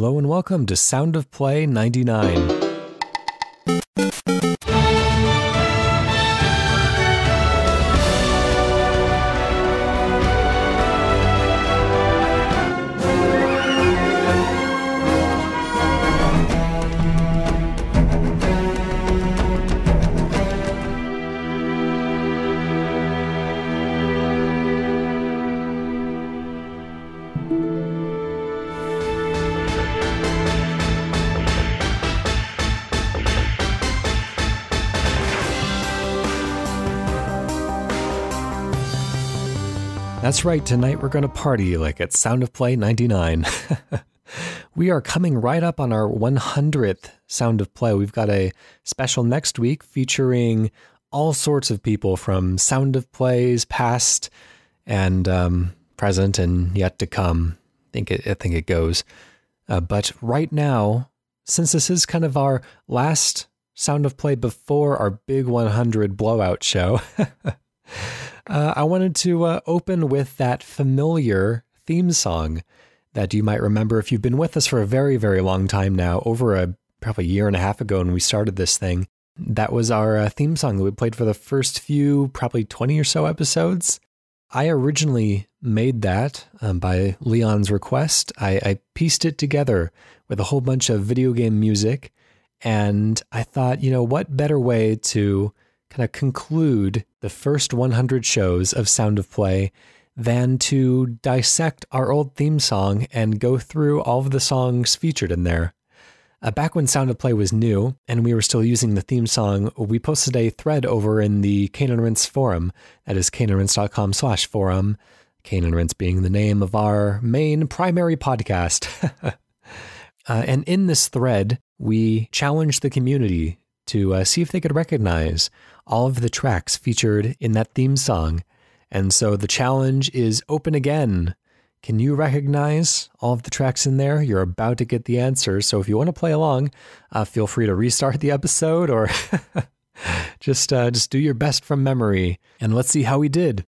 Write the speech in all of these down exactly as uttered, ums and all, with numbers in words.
Hello and welcome to Sound of Play ninety-nine. That's right, tonight we're going to party like at Sound of Play ninety-nine. We are coming right up on our one hundredth Sound of Play. We've got a special next week featuring all sorts of people from Sound of Plays past and um, present and yet to come. I think it, I think it goes. Uh, but right now, since this is kind of our last Sound of Play before our big one hundred blowout show... Uh, I wanted to uh, open with that familiar theme song that you might remember if you've been with us for a very, very long time now, over a probably a year and a half ago when we started this thing. That was our uh, theme song that we played for the first few, probably twenty or so episodes. I originally made that um, by Leon's request. I, I pieced it together with a whole bunch of video game music, and I thought, you know, what better way to kind of conclude the first one hundred shows of Sound of Play than to dissect our old theme song and go through all of the songs featured in there. Uh, back when Sound of Play was new and we were still using the theme song, we posted a thread over in the Cane and Rinse forum. That is caneandrinse.com slash forum. Cane and Rinse being the name of our main primary podcast. uh, and in this thread, we challenged the community to uh, see if they could recognize all of the tracks featured in that theme song. And so the challenge is open again. Can you recognize all of the tracks in there? You're about to get the answer. So if you want to play along, uh, feel free to restart the episode or just, uh, just do your best from memory. And let's see how we did.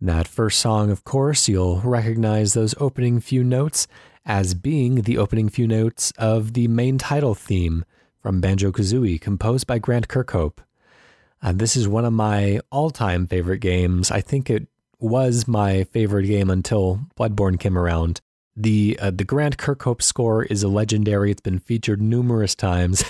That first song, of course, you'll recognize those opening few notes as being the opening few notes of the main title theme from Banjo-Kazooie, composed by Grant Kirkhope. Uh, this is one of my all-time favorite games. I think it was my favorite game until Bloodborne came around. The uh, the Grant Kirkhope score is a legendary. It's been featured numerous times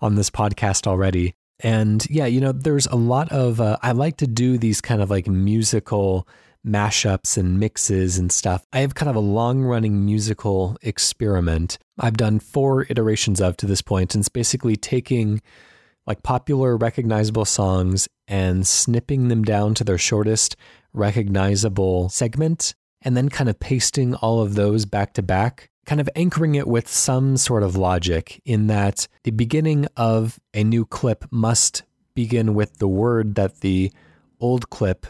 on this podcast already. And yeah, you know, there's a lot of... Uh, I like to do these kind of like musical mashups and mixes and stuff. I have kind of a long-running musical experiment I've done four iterations of to this point, and it's basically taking like popular recognizable songs and snipping them down to their shortest recognizable segment, and then kind of pasting all of those back to back, kind of anchoring it with some sort of logic in that the beginning of a new clip must begin with the word that the old clip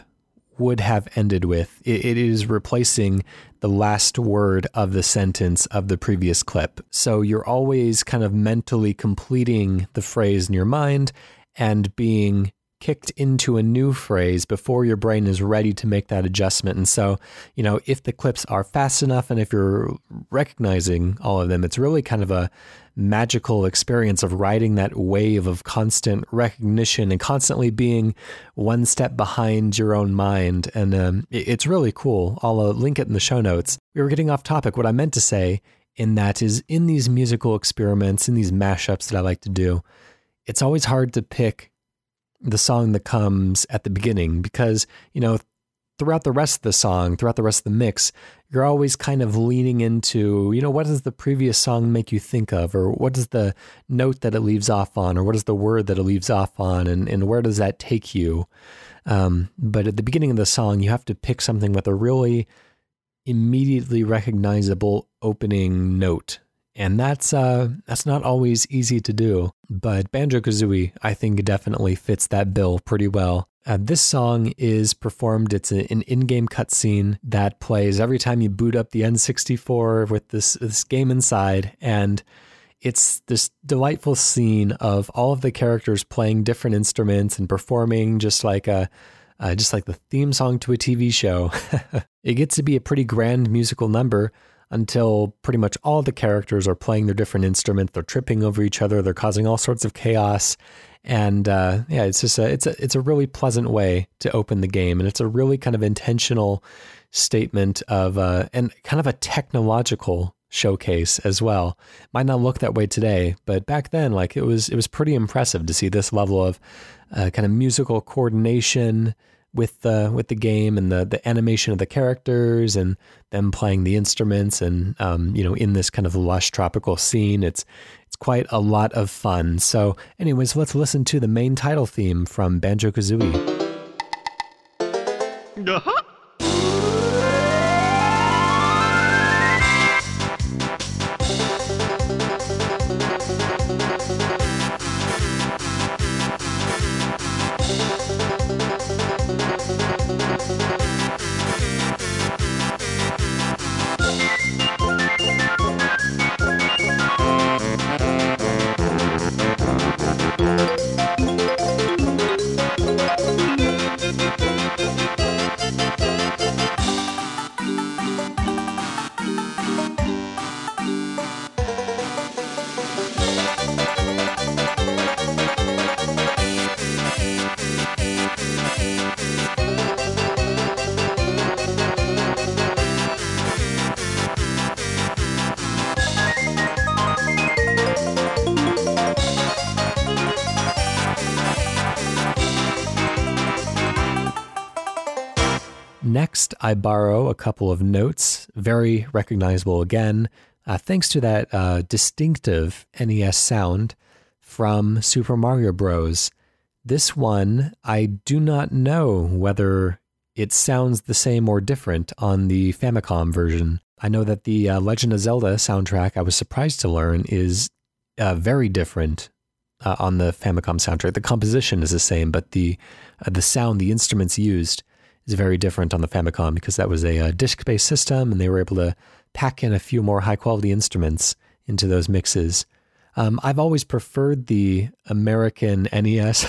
would have ended with. It is replacing the last word of the sentence of the previous clip. So you're always kind of mentally completing the phrase in your mind and being kicked into a new phrase before your brain is ready to make that adjustment. And so, you know, if the clips are fast enough and if you're recognizing all of them, it's really kind of a magical experience of riding that wave of constant recognition and constantly being one step behind your own mind. And um, it's really cool. I'll uh, link it in the show notes. We were getting off topic. What I meant to say in that is in these musical experiments, in these mashups that I like to do, it's always hard to pick the song that comes at the beginning because, you know, throughout the rest of the song, throughout the rest of the mix, you're always kind of leaning into, you know, what does the previous song make you think of? Or what does the note that it leaves off on? Or what is the word that it leaves off on? And, and where does that take you? Um, but at the beginning of the song, you have to pick something with a really immediately recognizable opening note. And that's uh, that's not always easy to do, but Banjo-Kazooie, I think, definitely fits that bill pretty well. Uh, this song is performed, it's a, an in-game cutscene that plays every time you boot up the N sixty-four with this, this game inside, and it's this delightful scene of all of the characters playing different instruments and performing just like a uh, just like the theme song to a T V show. It gets to be a pretty grand musical number, until pretty much all the characters are playing their different instrument. They're tripping over each other. They're causing all sorts of chaos. And uh, yeah, it's just a, it's a, it's a really pleasant way to open the game. And it's a really kind of intentional statement of, uh, and kind of a technological showcase as well. Might not look that way today, but back then, like it was, it was pretty impressive to see this level of uh, kind of musical coordination with the, with the game and the, the animation of the characters and them playing the instruments. And, um, you know, in this kind of lush tropical scene, it's, it's quite a lot of fun. So anyways, let's listen to the main title theme from Banjo-Kazooie. Uh-huh. Next, I borrow a couple of notes, very recognizable again, uh, thanks to that uh, distinctive N E S sound from Super Mario Bros. This one, I do not know whether it sounds the same or different on the Famicom version. I know that the uh, Legend of Zelda soundtrack, I was surprised to learn, is uh, very different uh, on the Famicom soundtrack. The composition is the same, but the uh, the sound, the instruments used, is very different on the Famicom because that was a, a disc-based system and they were able to pack in a few more high-quality instruments into those mixes. Um, I've always preferred the American N E S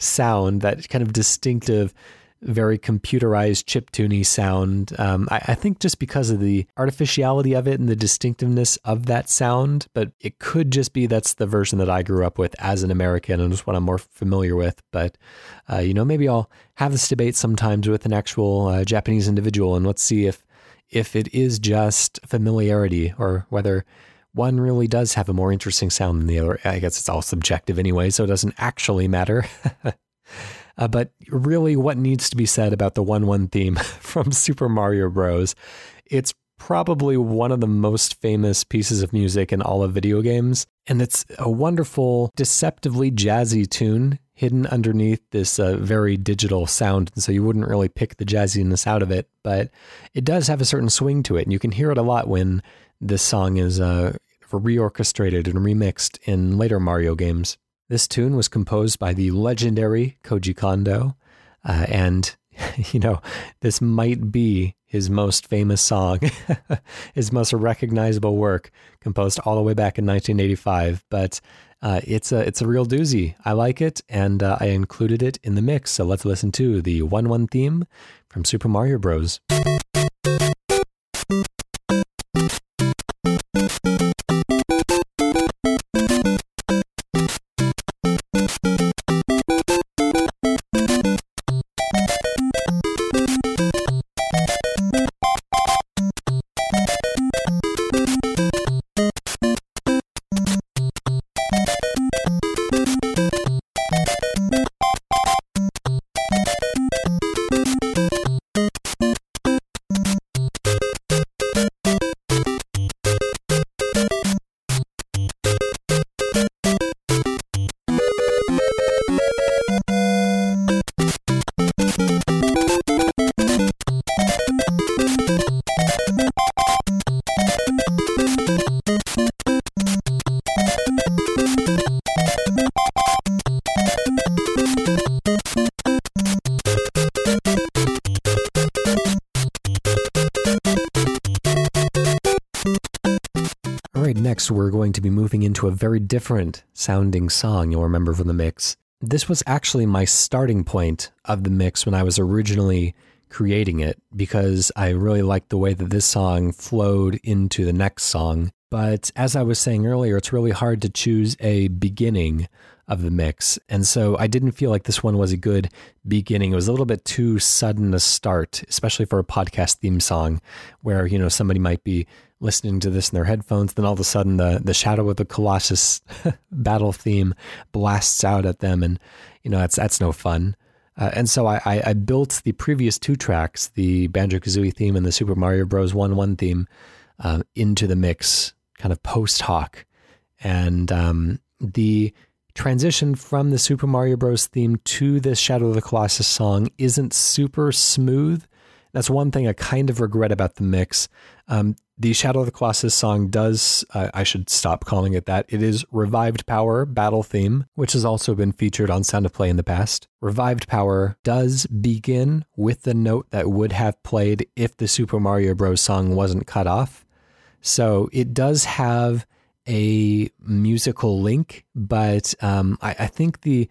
sound, that kind of distinctive, very computerized, chiptune-y sound. Um, I, I think just because of the artificiality of it and the distinctiveness of that sound, but it could just be that's the version that I grew up with as an American and just what I'm more familiar with. But, uh, you know, maybe I'll have this debate sometimes with an actual uh, Japanese individual, and let's see if if it is just familiarity or whether one really does have a more interesting sound than the other. I guess it's all subjective anyway, so it doesn't actually matter. Uh, but really what needs to be said about the one one theme from Super Mario Bros. It's probably one of the most famous pieces of music in all of video games. And it's a wonderful, deceptively jazzy tune hidden underneath this uh, very digital sound. And so you wouldn't really pick the jazziness out of it, but it does have a certain swing to it. And you can hear it a lot when this song is uh, reorchestrated and remixed in later Mario games. This tune was composed by the legendary Koji Kondo, uh, and, you know, this might be his most famous song, his most recognizable work, composed all the way back in nineteen eighty-five, but uh, it's a it's a real doozy. I like it, and uh, I included it in the mix, so let's listen to the one one theme from Super Mario Bros. We're going to be moving into a very different sounding song you'll remember from the mix. This was actually my starting point of the mix when I was originally creating it, because I really liked the way that this song flowed into the next song. But as I was saying earlier, it's really hard to choose a beginning of the mix. And so I didn't feel like this one was a good beginning. It was a little bit too sudden a start, especially for a podcast theme song where, you know, somebody might be listening to this in their headphones. Then all of a sudden the, the Shadow of the Colossus battle theme blasts out at them. And, you know, that's, that's no fun. Uh, and so I, I, I built the previous two tracks, the Banjo-Kazooie theme and the Super Mario Bros. one one theme, uh, into the mix kind of post hoc. And um, the transition from the Super Mario Bros. Theme to the Shadow of the Colossus song isn't super smooth. That's one thing I kind of regret about the mix. Um, the Shadow of the Colossus song does, uh, I should stop calling it that. It is Revived Power battle theme, which has also been featured on Sound of Play in the past. Revived Power does begin with the note that would have played if the Super Mario Bros. Song wasn't cut off. So it does have a musical link, but um, I, I think the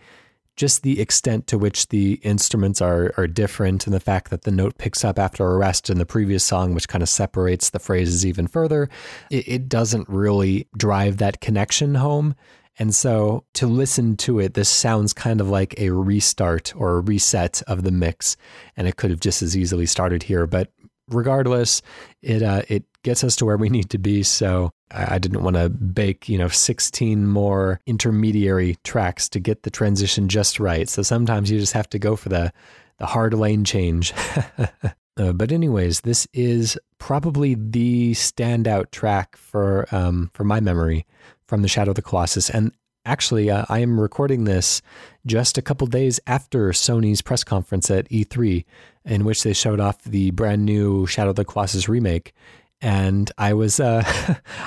just the extent to which the instruments are are different, and the fact that the note picks up after a rest in the previous song, which kind of separates the phrases even further, it, it doesn't really drive that connection home. And so to listen to it, this sounds kind of like a restart or a reset of the mix, and it could have just as easily started here. But regardless, it uh, it gets us to where we need to be. So I didn't want to bake, you know, sixteen more intermediary tracks to get the transition just right. So sometimes you just have to go for the, the hard lane change. uh, but anyways, this is probably the standout track for, um, for my memory from the Shadow of the Colossus. And actually, uh, I am recording this just a couple days after Sony's press conference at E three, in which they showed off the brand new Shadow of the Colossus remake. And I was uh,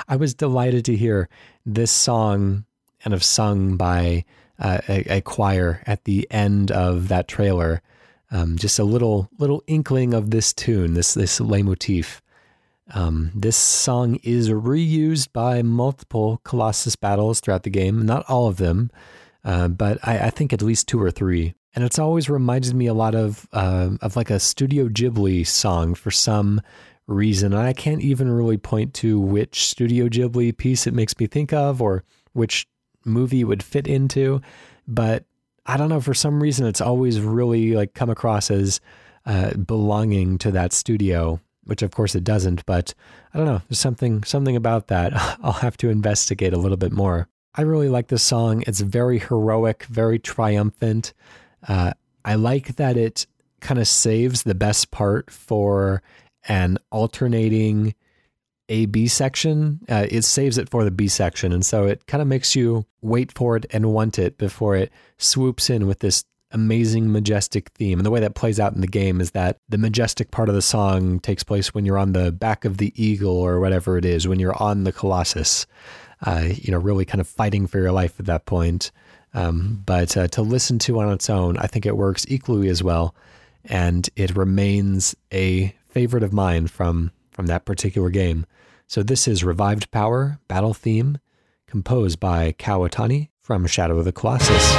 I was delighted to hear this song kind of sung by uh, a, a choir at the end of that trailer. Um, just a little little inkling of this tune, this this leitmotif. Um, this song is reused by multiple Colossus battles throughout the game. Not all of them, uh, but I, I think at least two or three. And it's always reminded me a lot of uh, of like a Studio Ghibli song for some reason. I can't even really point to which Studio Ghibli piece it makes me think of or which movie it would fit into, but I don't know, for some reason it's always really like come across as uh, belonging to that studio, which of course it doesn't, but I don't know, there's something something about that. I'll have to investigate a little bit more. I really like this song. It's very heroic, very triumphant. Uh, I like that it kind of saves the best part for an alternating A B section. Uh, it saves it for the B section. And so it kind of makes you wait for it and want it before it swoops in with this amazing majestic theme. And the way that plays out in the game is that the majestic part of the song takes place when you're on the back of the eagle or whatever it is, when you're on the Colossus, uh, you know, really kind of fighting for your life at that point. Um, but uh, to listen to on its own, I think it works equally as well. And it remains a favorite of mine from, from that particular game. So this is Revived Power battle theme composed by Kow Otani from Shadow of the Colossus.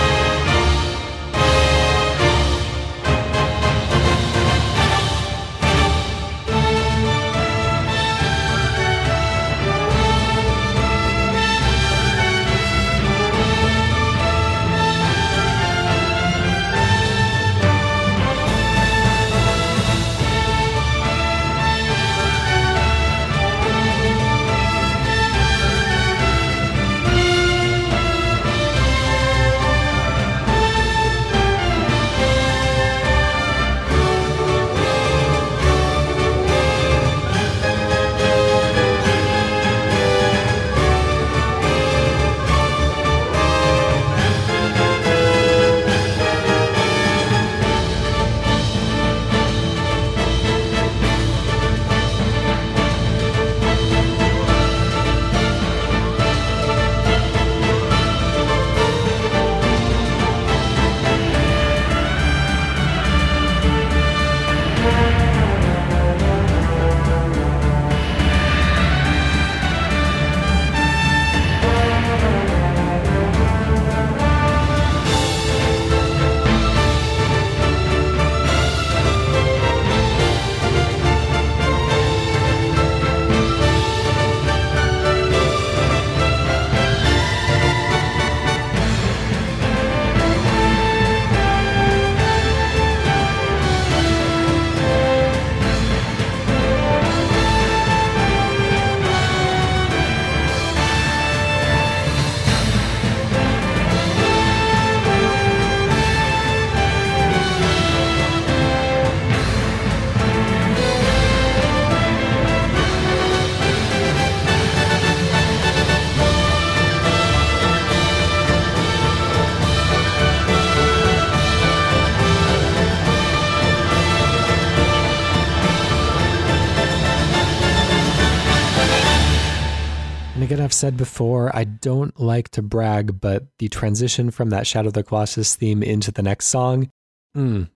I've said before, I don't like to brag, but the transition from that Shadow of the Colossus theme into the next song, mm,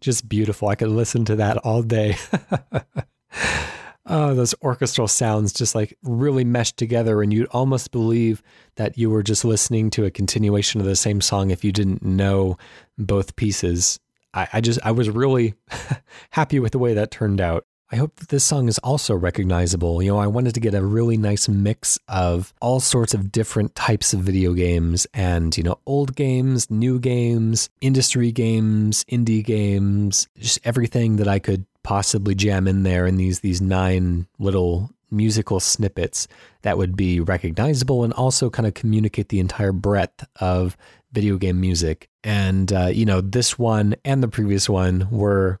just beautiful. I could listen to that all day. Oh, those orchestral sounds just like really meshed together, and you'd almost believe that you were just listening to a continuation of the same song if you didn't know both pieces. I, I just, I was really happy with the way that turned out. I hope that this song is also recognizable. You know, I wanted to get a really nice mix of all sorts of different types of video games and, you know, old games, new games, industry games, indie games, just everything that I could possibly jam in there in these these nine little musical snippets that would be recognizable and also kind of communicate the entire breadth of video game music. And, uh, you know, this one and the previous one were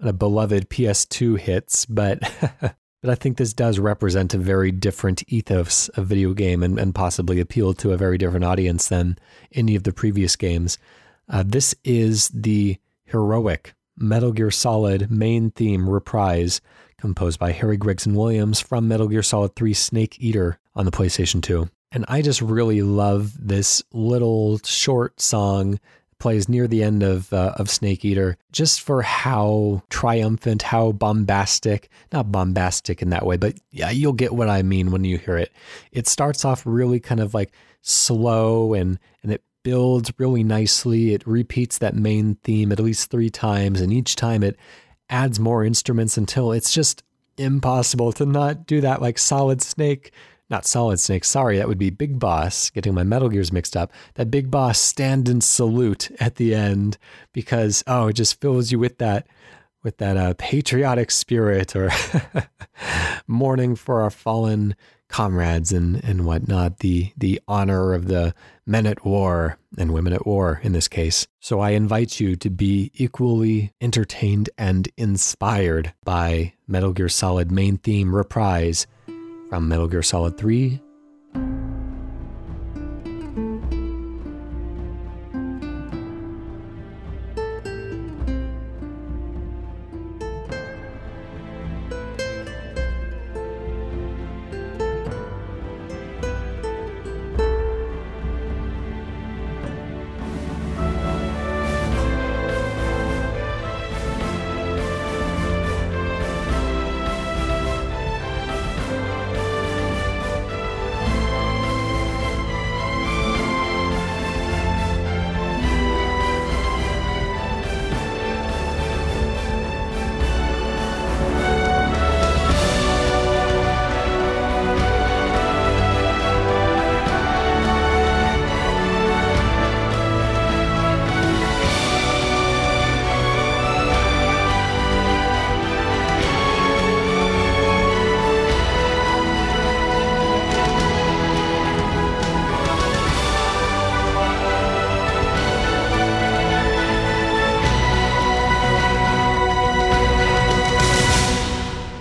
a beloved P S two hits, but but I think this does represent a very different ethos of video game and, and possibly appeal to a very different audience than any of the previous games. Uh, this is the heroic Metal Gear Solid main theme reprise composed by Harry Gregson-Williams from Metal Gear Solid three Snake Eater on the PlayStation two. And I just really love this little short song. It plays near the end of uh, of Snake Eater, just for how triumphant, how bombastic, not bombastic in that way, but yeah, you'll get what I mean when you hear it. It starts off really kind of like slow and and it builds really nicely. It repeats that main theme at least three times, and each time it adds more instruments until it's just impossible to not do that. Like Solid Snake, not Solid Snake, sorry, that would be Big Boss, getting my Metal Gears mixed up. That Big Boss stand and salute at the end, because, oh, it just fills you with that with that uh, patriotic spirit or mourning for our fallen comrades and, and whatnot, the, the honor of the men at war and women at war in this case. So I invite you to be equally entertained and inspired by Metal Gear Solid main theme reprise from Metal Gear Solid three.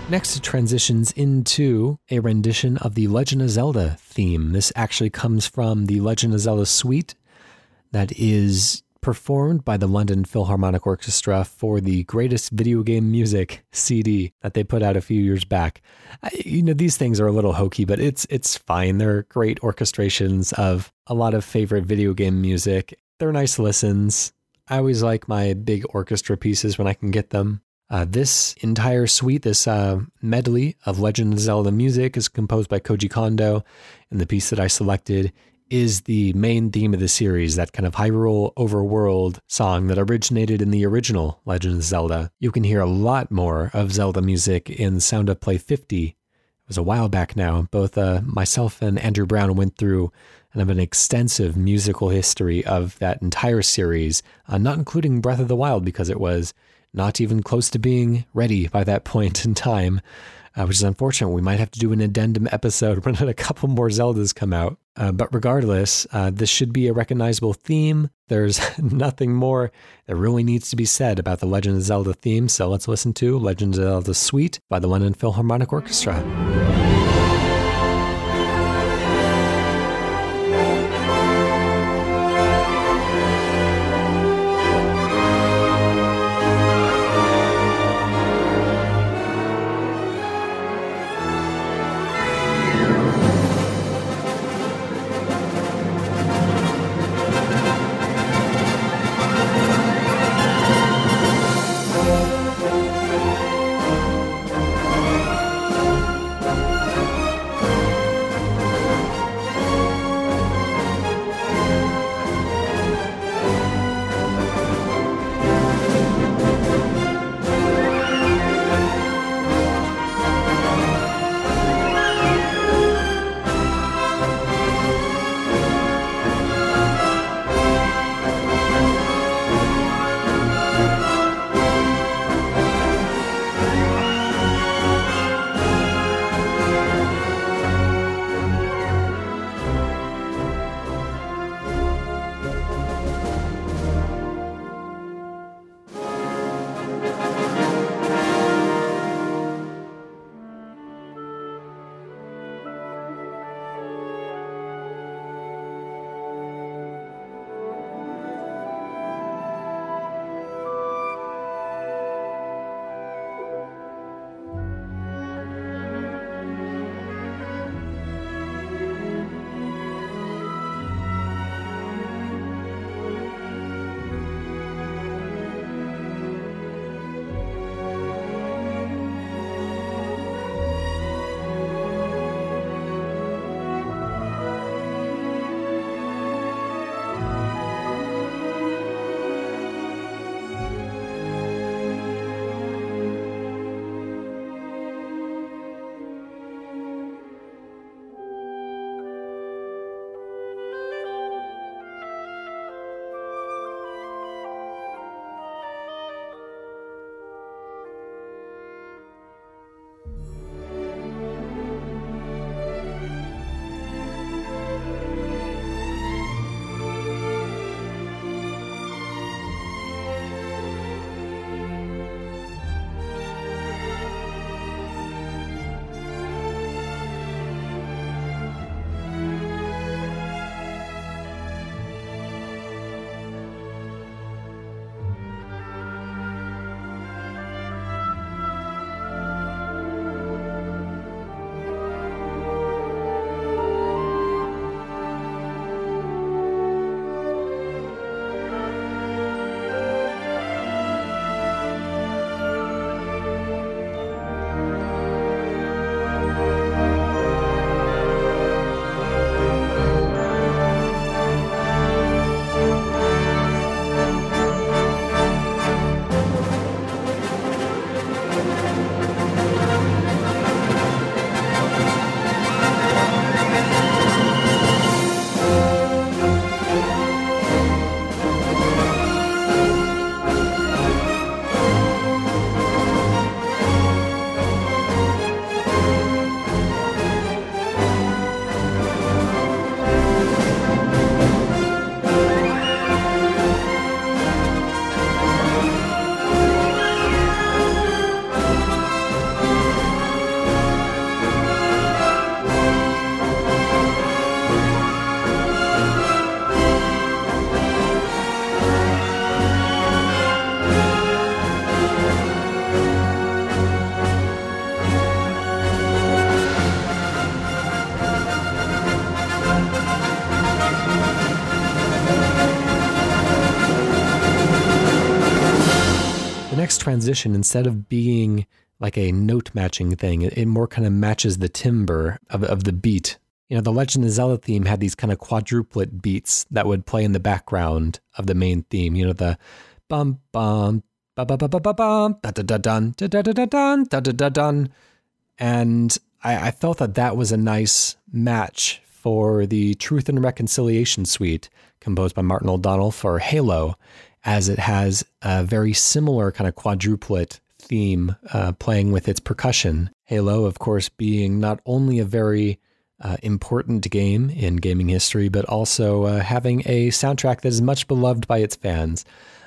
Next transitions into a rendition of the Legend of Zelda theme. This actually comes from the Legend of Zelda suite that is performed by the London Philharmonic Orchestra for the Greatest Video Game Music C D that they put out a few years back. I, you know, these things are a little hokey, but it's it's fine. They're great orchestrations of a lot of favorite video game music. They're nice listens. I always like my big orchestra pieces when I can get them. Uh, this entire suite, this uh, medley of Legend of Zelda music is composed by Koji Kondo, and the piece that I selected is the main theme of the series, that kind of Hyrule Overworld song that originated in the original Legend of Zelda. You can hear a lot more of Zelda music in Sound of Play fifty. It was a while back now. Both uh, myself and Andrew Brown went through and have an extensive musical history of that entire series, uh, not including Breath of the Wild, because it was not even close to being ready by that point in time, uh, which is unfortunate. We might have to do an addendum episode when a couple more Zeldas come out. Uh, but regardless, uh, this should be a recognizable theme. There's nothing more that really needs to be said about the Legend of Zelda theme. So let's listen to Legend of Zelda Suite by the London Philharmonic Orchestra. next transition, instead of being like a note matching thing, it, it more kind of matches the timbre of, of the beat. You know, the Legend of Zelda theme had these kind of quadruplet beats that would play in the background of the main theme. You know, the bum bum ba ba ba ba ba bum da da da dun da da da da dun da da da dun, and I, I felt that that was a nice match for the Truth and Reconciliation suite composed by Martin O'Donnell for Halo, as it has a very similar kind of quadruplet theme uh, playing with its percussion. Halo, of course, being not only a very uh, important game in gaming history, but also uh, having a soundtrack that is much beloved by its fans.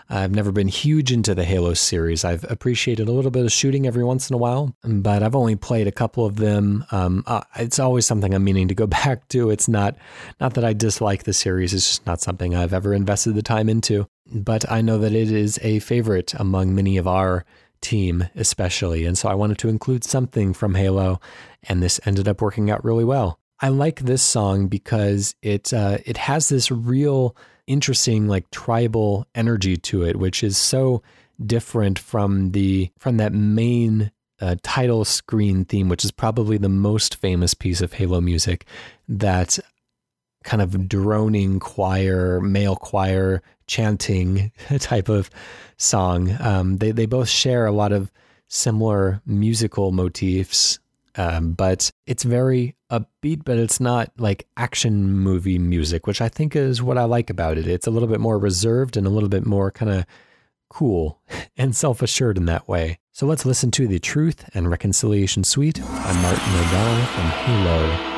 I've never been huge into the Halo series. I've appreciated a little bit of shooting every once in a while, but I've only played a couple of them. Um, uh, it's always something I'm meaning to go back to. It's not not that I dislike the series. It's just not something I've ever invested the time into. But I know that it is a favorite among many of our team, especially. And so I wanted to include something from Halo, and this ended up working out really well. I like this song because it uh, it has this real interesting like tribal energy to it, which is so different from the from that main uh, title screen theme, which is probably the most famous piece of Halo music. That kind of droning choir, male choir chanting type of song. Um, they they both share a lot of similar musical motifs. Um, but it's very upbeat, but it's not like action movie music, which I think is what I like about it. It's a little bit more reserved and a little bit more kind of cool and self-assured in that way. So let's listen to the Truth and Reconciliation Suite by Martin O'Donnell from Halo.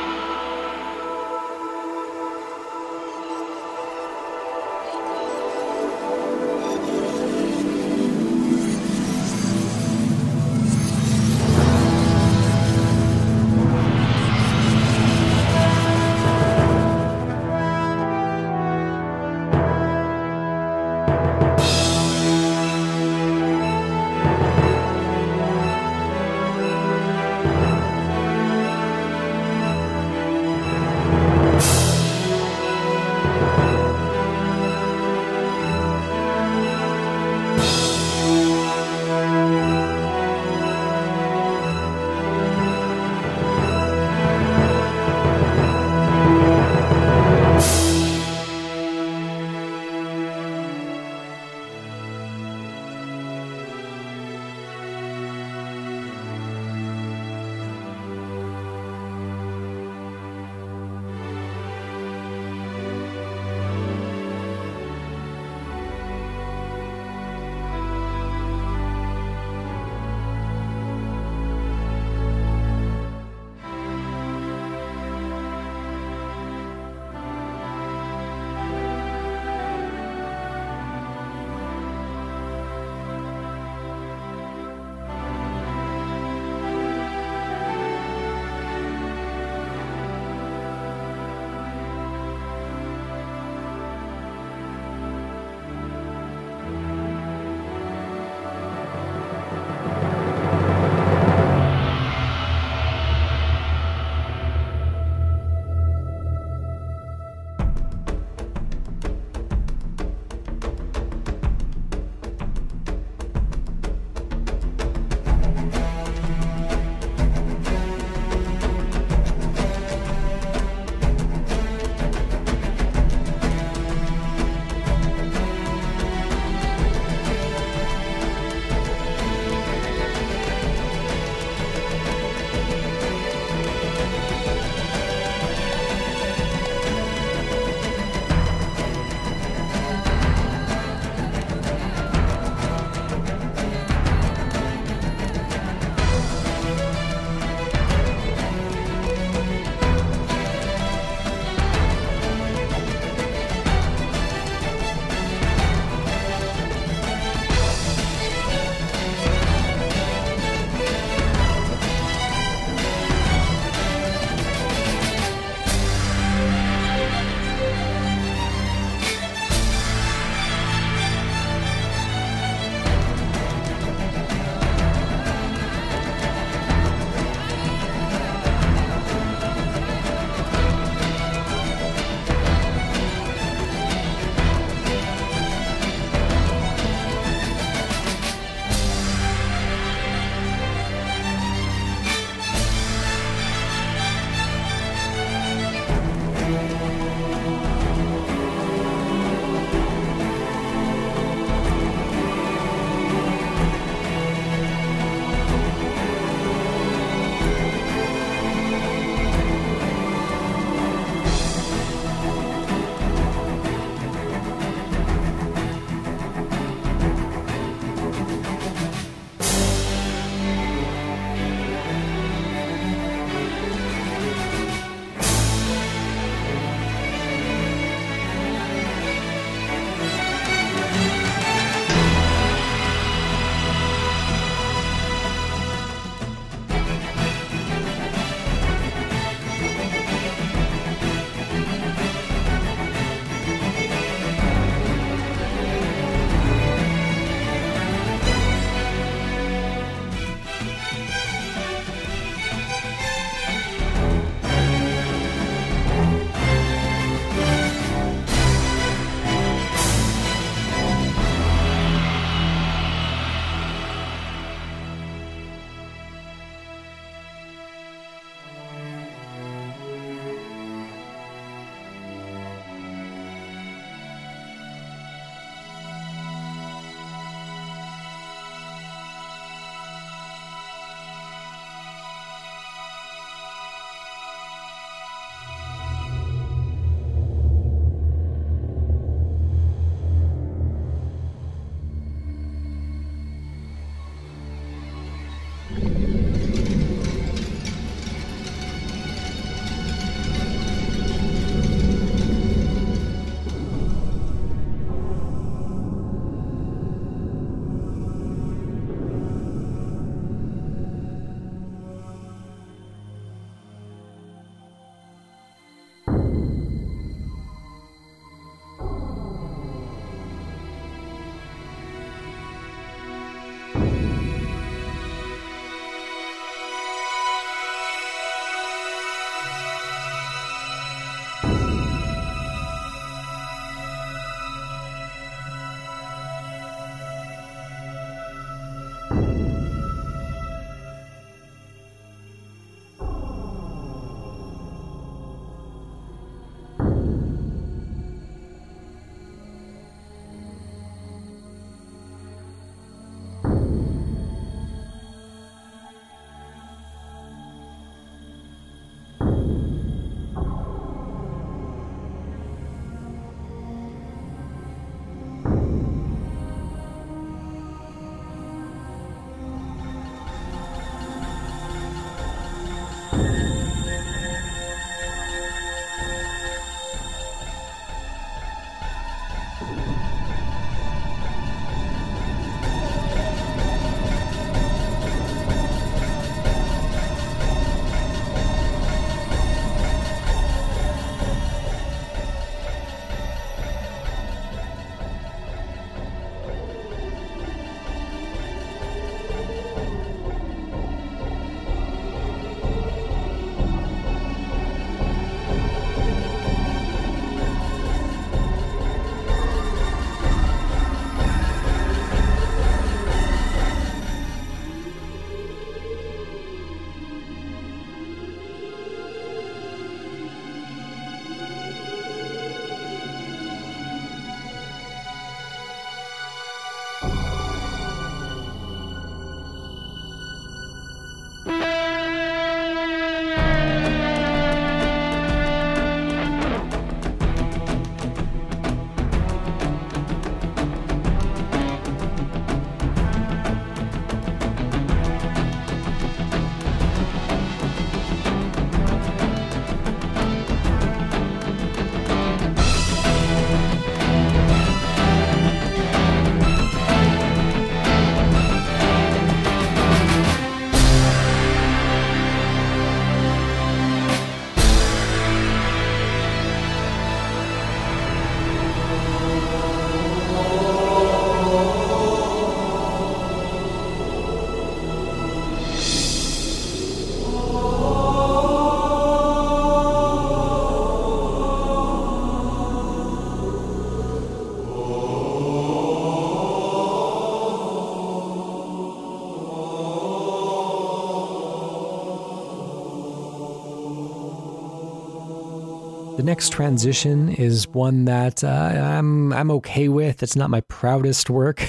next transition is one that uh, I'm I'm okay with. It's not my proudest work.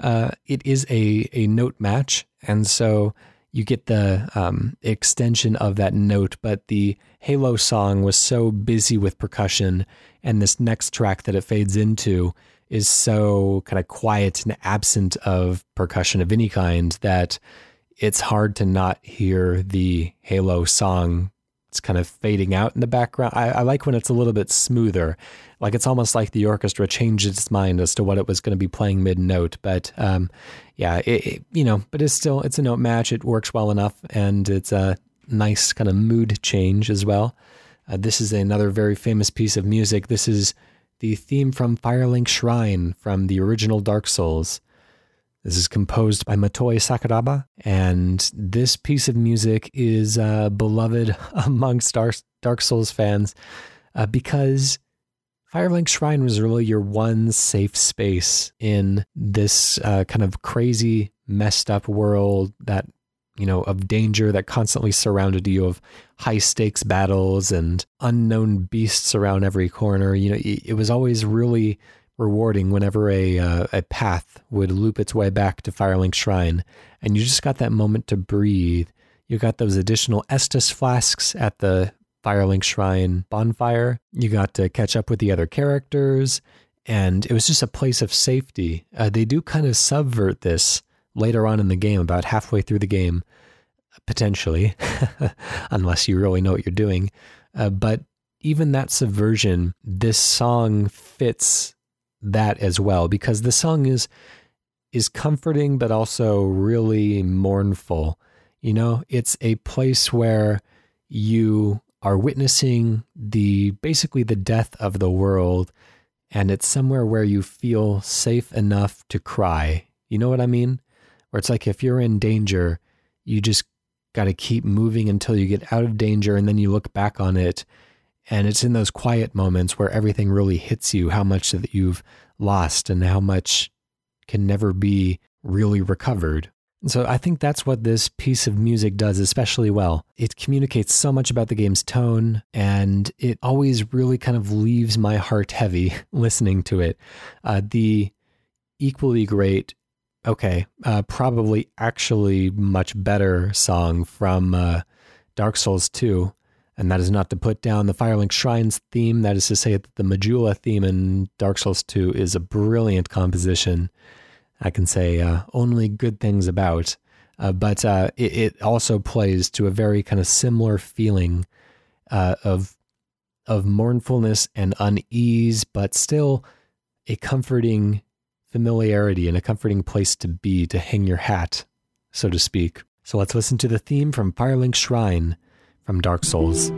uh, it is a a note match, and so you get the um, extension of that note. But the Halo song was so busy with percussion, and this next track that it fades into is so kind of quiet and absent of percussion of any kind that it's hard to not hear the Halo song. It's kind of fading out in the background. I, I like when it's a little bit smoother. Like it's almost like the orchestra changed its mind as to what it was going to be playing mid note. But um, yeah, it, it, you know, but it's still, it's a note match. It works well enough, and it's a nice kind of mood change as well. Uh, this is another very famous piece of music. This is the theme from Firelink Shrine from the original Dark Souls. This is composed by Motoi Sakuraba, and this piece of music is uh, beloved amongst Dark, Dark Souls fans uh, because Firelink Shrine was really your one safe space in this uh, kind of crazy, messed up world that, you know, of danger that constantly surrounded you, of high stakes battles and unknown beasts around every corner. You know, it was always really rewarding whenever a uh, a path would loop its way back to Firelink Shrine, and you just got that moment to breathe. You got those additional Estus flasks at the Firelink Shrine bonfire. You got to catch up with the other characters, and it was just a place of safety. Uh, they do kind of subvert this later on in the game, about halfway through the game, potentially, unless you really know what you're doing. Uh, but even that subversion, this song fits that as well, because the song is is comforting but also really mournful. You know, it's a place where you are witnessing the basically the death of the world, and it's somewhere where you feel safe enough to cry. You know what I mean? Where it's like if you're in danger, you just got to keep moving until you get out of danger, and then you look back on it. And it's in those quiet moments where everything really hits you, how much that you've lost and how much can never be really recovered. And so I think that's what this piece of music does especially well. It communicates so much about the game's tone, and it always really kind of leaves my heart heavy listening to it. Uh, the equally great, okay, uh, probably actually much better song from uh, Dark Souls two. And that is not to put down the Firelink Shrine's theme. That is to say that the Majula theme in Dark Souls two is a brilliant composition. I can say uh, only good things about. Uh, but uh, it, it also plays to a very kind of similar feeling uh, of of mournfulness and unease, but still a comforting familiarity and a comforting place to be, to hang your hat, so to speak. So let's listen to the theme from Firelink Shrine from Dark Souls.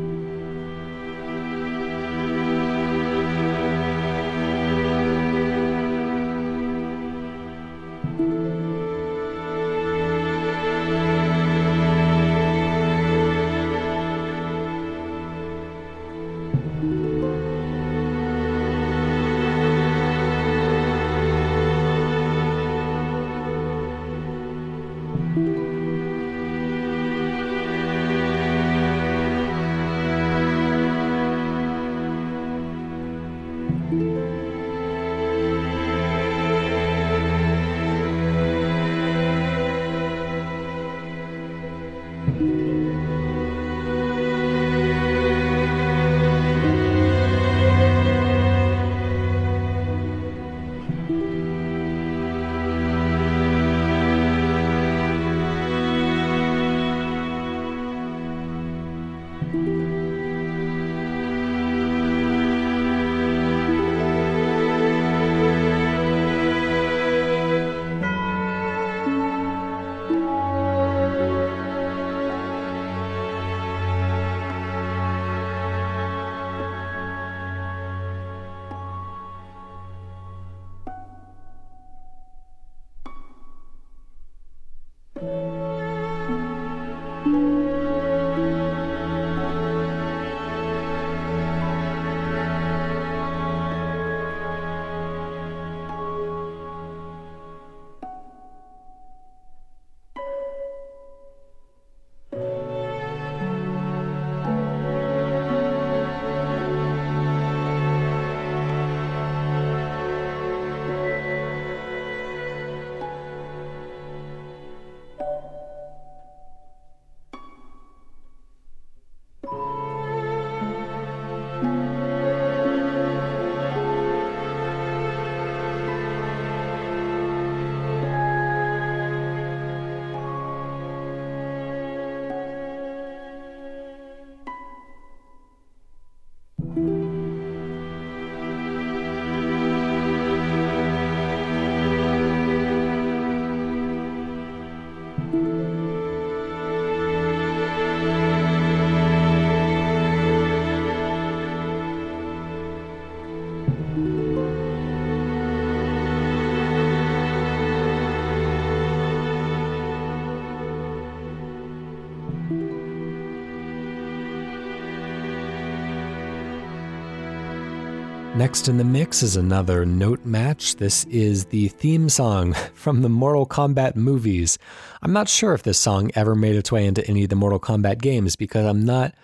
Next in the mix is another note match. This is the theme song from the Mortal Kombat movies. I'm not sure if this song ever made its way into any of the Mortal Kombat games because I'm not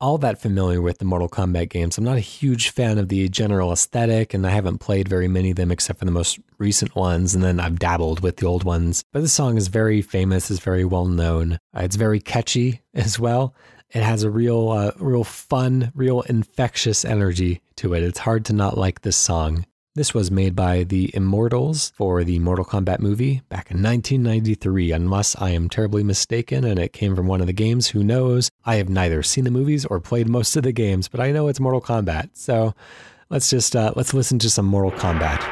all that familiar with the Mortal Kombat games. I'm not a huge fan of the general aesthetic, and I haven't played very many of them except for the most recent ones, and then I've dabbled with the old ones. But this song is very famous, is very well known. It's very catchy as well. It has a real, uh, real fun, real infectious energy to it. It's hard to not like this song. This was made by The Immortals for the Mortal Kombat movie back in nineteen ninety-three, unless I am terribly mistaken, and it came from one of the games. Who knows? I have neither seen the movies or played most of the games, but I know it's Mortal Kombat. So let's just uh, let's listen to some Mortal Kombat.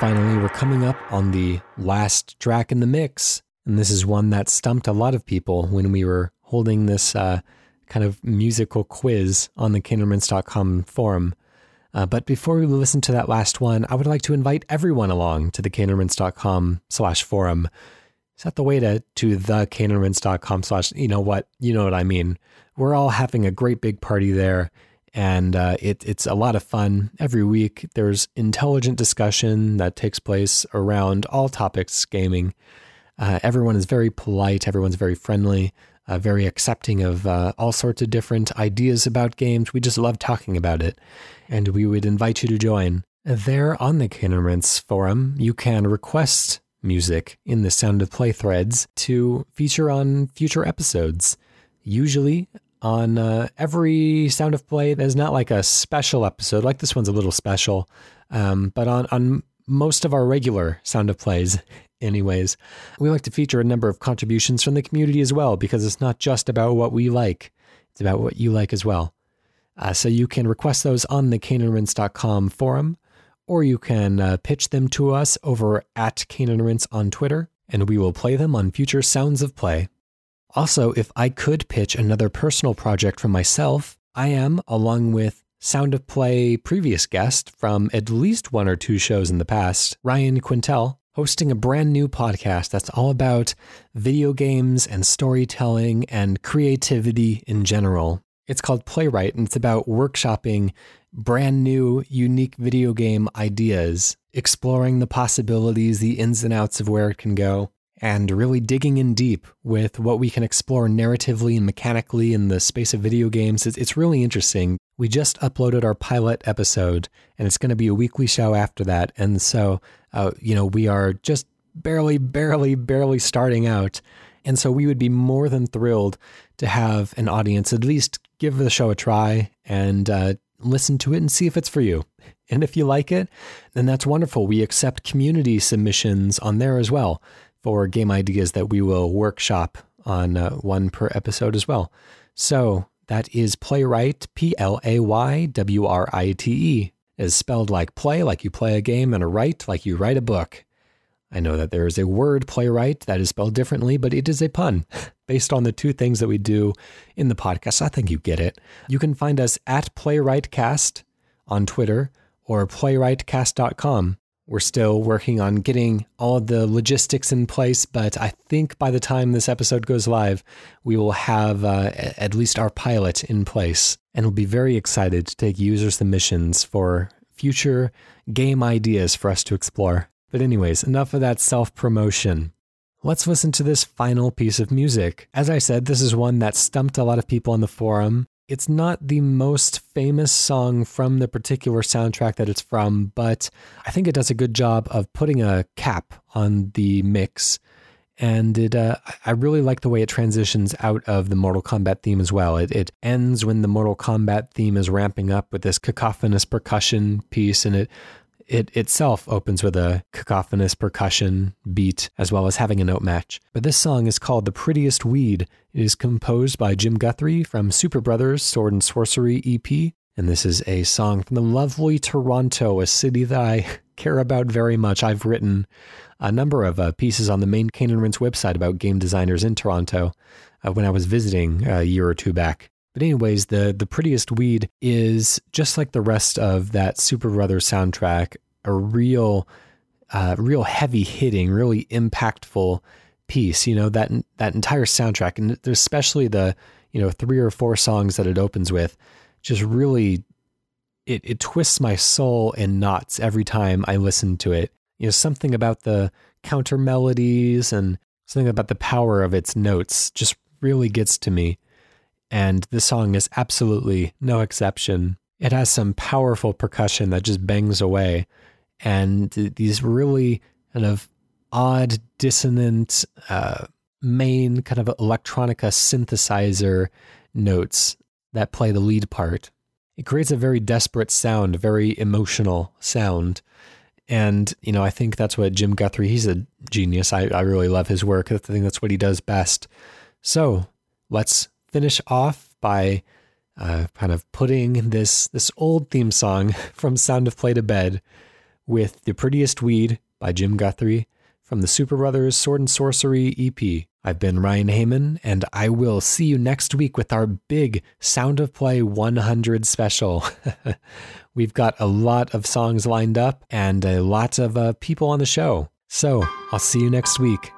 Finally, we're coming up on the last track in the mix, and this is one that stumped a lot of people when we were holding this uh, kind of musical quiz on the cane and rinse dot com forum. Uh, but before we listen to that last one, I would like to invite everyone along to the cane and rinse dot com slash forum. Is that the way to, to the cane and rinse dot com slash, you know what, you know what I mean. We're all having a great big party there. And uh, it, it's a lot of fun. Every week, there's intelligent discussion that takes place around all topics gaming. Uh, everyone is very polite. Everyone's very friendly, uh, very accepting of uh, all sorts of different ideas about games. We just love talking about it. And we would invite you to join. There on the Cane and Rinse forum, you can request music in the Sound of Play threads to feature on future episodes. Usually on uh, every Sound of Play. There's not like a special episode, like this one's a little special, um, but on, on most of our regular Sound of Plays, anyways, we like to feature a number of contributions from the community as well, because it's not just about what we like, it's about what you like as well. Uh, so you can request those on the cane and rinse dot com forum, or you can uh, pitch them to us over at Cane and Rinse on Twitter, and we will play them on future Sounds of Play. Also, if I could pitch another personal project from myself, I am, along with Sound of Play previous guest from at least one or two shows in the past, Ryan Quintel, hosting a brand new podcast that's all about video games and storytelling and creativity in general. It's called Play;Write, and it's about workshopping brand new, unique video game ideas, exploring the possibilities, the ins and outs of where it can go, and really digging in deep with what we can explore narratively and mechanically in the space of video games. It's really interesting. We just uploaded our pilot episode, and it's going to be a weekly show after that. And so, uh, you know, we are just barely, barely, barely starting out. And so we would be more than thrilled to have an audience at least give the show a try and uh, listen to it and see if it's for you. And if you like it, then that's wonderful. We accept community submissions on there as well for game ideas that we will workshop on uh, one per episode as well. So that is Play;Write, P L A Y W R I T E. It's spelled like play, like you play a game, and a write, like you write a book. I know that there is a word, Play;Write, that is spelled differently, but it is a pun based on the two things that we do in the podcast. I think you get it. You can find us at Play;Writecast on Twitter or Play;Writecast dot com. We're still working on getting all of the logistics in place, but I think by the time this episode goes live, we will have uh, at least our pilot in place, and we'll be very excited to take user submissions for future game ideas for us to explore. But anyways, enough of that self-promotion. Let's listen to this final piece of music. As I said, this is one that stumped a lot of people on the forum. It's not the most famous song from the particular soundtrack that it's from, but I think it does a good job of putting a cap on the mix. And it, uh, I really like the way it transitions out of the Mortal Kombat theme as well. It, it ends when the Mortal Kombat theme is ramping up with this cacophonous percussion piece, and it It itself opens with a cacophonous percussion beat, as well as having a note match. But this song is called The Prettiest Weed. It is composed by Jim Guthrie from Superbrothers: Sword and Sworcery E P. And this is a song from the lovely Toronto, a city that I care about very much. I've written a number of uh, pieces on the main Cane and Rinse website about game designers in Toronto uh, when I was visiting a year or two back. But anyways, the, the Prettiest Weed is, just like the rest of that Superbrothers soundtrack, a real, uh, real heavy hitting, really impactful piece. You know, that that entire soundtrack, and especially the, you know, three or four songs that it opens with, just really, it, it twists my soul in knots every time I listen to it. You know, something about the counter melodies and something about the power of its notes just really gets to me. And this song is absolutely no exception. It has some powerful percussion that just bangs away, and these really kind of odd, dissonant, uh, main kind of electronica synthesizer notes that play the lead part. It creates a very desperate sound, a very emotional sound. And, you know, I think that's what Jim Guthrie, he's a genius. I, I really love his work. I think that's what he does best. So let's finish off by uh, kind of putting this this old theme song from Sound of Play to bed with The Prettiest Weed by Jim Guthrie from the Superbrothers Sword and Sworcery E P. I've been Ryan Heyman, and I will see you next week with our big Sound of Play one hundred special. We've got a lot of songs lined up and a lot of uh, people on the show. So I'll see you next week.